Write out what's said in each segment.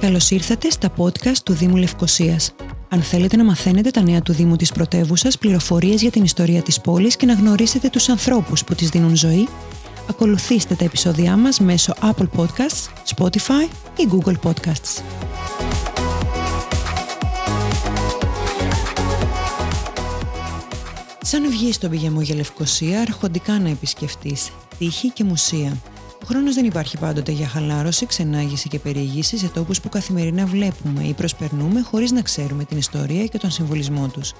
Καλώς ήρθατε στα podcast του Δήμου Λευκωσίας. Αν θέλετε να μαθαίνετε τα νέα του Δήμου της πρωτεύουσας, πληροφορίες για την ιστορία της πόλης και να γνωρίσετε τους ανθρώπους που της δίνουν ζωή, ακολουθήστε τα επεισόδια μας μέσω Apple Podcasts, Spotify ή Google Podcasts. Σαν βγεις στον πηγαιμό για Λευκωσία, αρχοντικά να επισκεφτείς τείχη και μουσεία. Ο χρόνος δεν υπάρχει πάντοτε για χαλάρωση, ξενάγηση και περιήγηση σε τόπους που καθημερινά βλέπουμε ή προσπερνούμε χωρίς να ξέρουμε την ιστορία και τον συμβολισμό τους.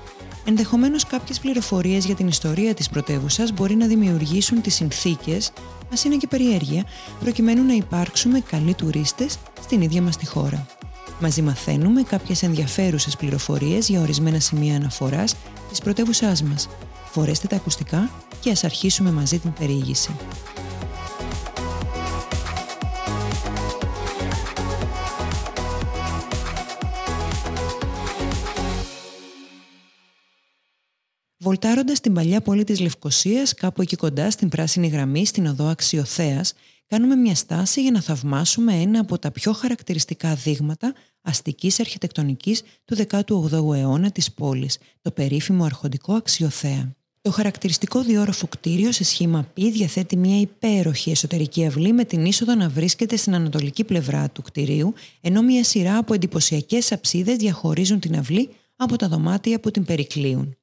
Ενδεχομένως κάποιες πληροφορίες για την ιστορία της πρωτεύουσας μπορεί να δημιουργήσουν τις συνθήκες, ας είναι και περιέργεια, προκειμένου να υπάρξουμε καλοί τουρίστες στην ίδια μας τη χώρα. Μαζί μαθαίνουμε κάποιες ενδιαφέρουσες πληροφορίες για ορισμένα σημεία αναφοράς της πρωτεύουσάς μας. Φορέστε τα ακουστικά και ας αρχίσουμε μαζί την περιήγηση. Βολτάροντας την παλιά πόλη της Λευκωσίας, κάπου εκεί κοντά στην Πράσινη Γραμμή, στην οδό Αξιοθέας, κάνουμε μια στάση για να θαυμάσουμε ένα από τα πιο χαρακτηριστικά δείγματα αστικής αρχιτεκτονικής του 18ου αιώνα της πόλης, το περίφημο Αρχοντικό Αξιοθέα. Το χαρακτηριστικό διόροφο κτίριο σε σχήμα π διαθέτει μια υπέροχη εσωτερική αυλή με την είσοδο να βρίσκεται στην ανατολική πλευρά του κτιρίου, ενώ μια σειρά από εντυπωσιακές αψίδες διαχωρίζουν την αυλή από τα δωμάτια που την περικλείουν.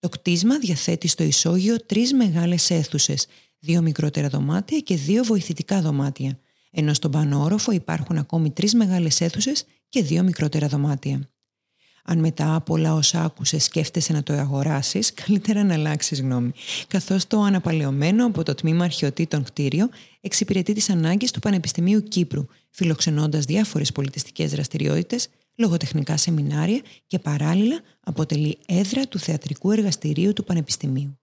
Το κτίσμα διαθέτει στο ισόγειο 3 μεγάλες αίθουσες, 2 μικρότερα δωμάτια και 2 βοηθητικά δωμάτια, ενώ στον πάνω όροφο υπάρχουν ακόμη 3 μεγάλες αίθουσες και 2 μικρότερα δωμάτια. Αν μετά από όλα όσα άκουσες σκέφτεσαι να το αγοράσεις, καλύτερα να αλλάξεις γνώμη, καθώς το αναπαλαιωμένο από το Τμήμα Αρχαιοτήτων κτίριο εξυπηρετεί τις ανάγκες του Πανεπιστημίου Κύπρου, φιλοξενώντας διάφορες πολιτιστικές δραστηριότητες, λογοτεχνικά σεμινάρια και παράλληλα αποτελεί έδρα του Θεατρικού Εργαστηρίου του Πανεπιστημίου.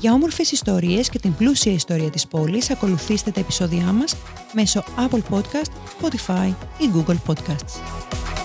Για όμορφες ιστορίες και την πλούσια ιστορία της πόλης, ακολουθήστε τα επεισόδια μας μέσω Apple Podcasts, Spotify ή Google Podcasts.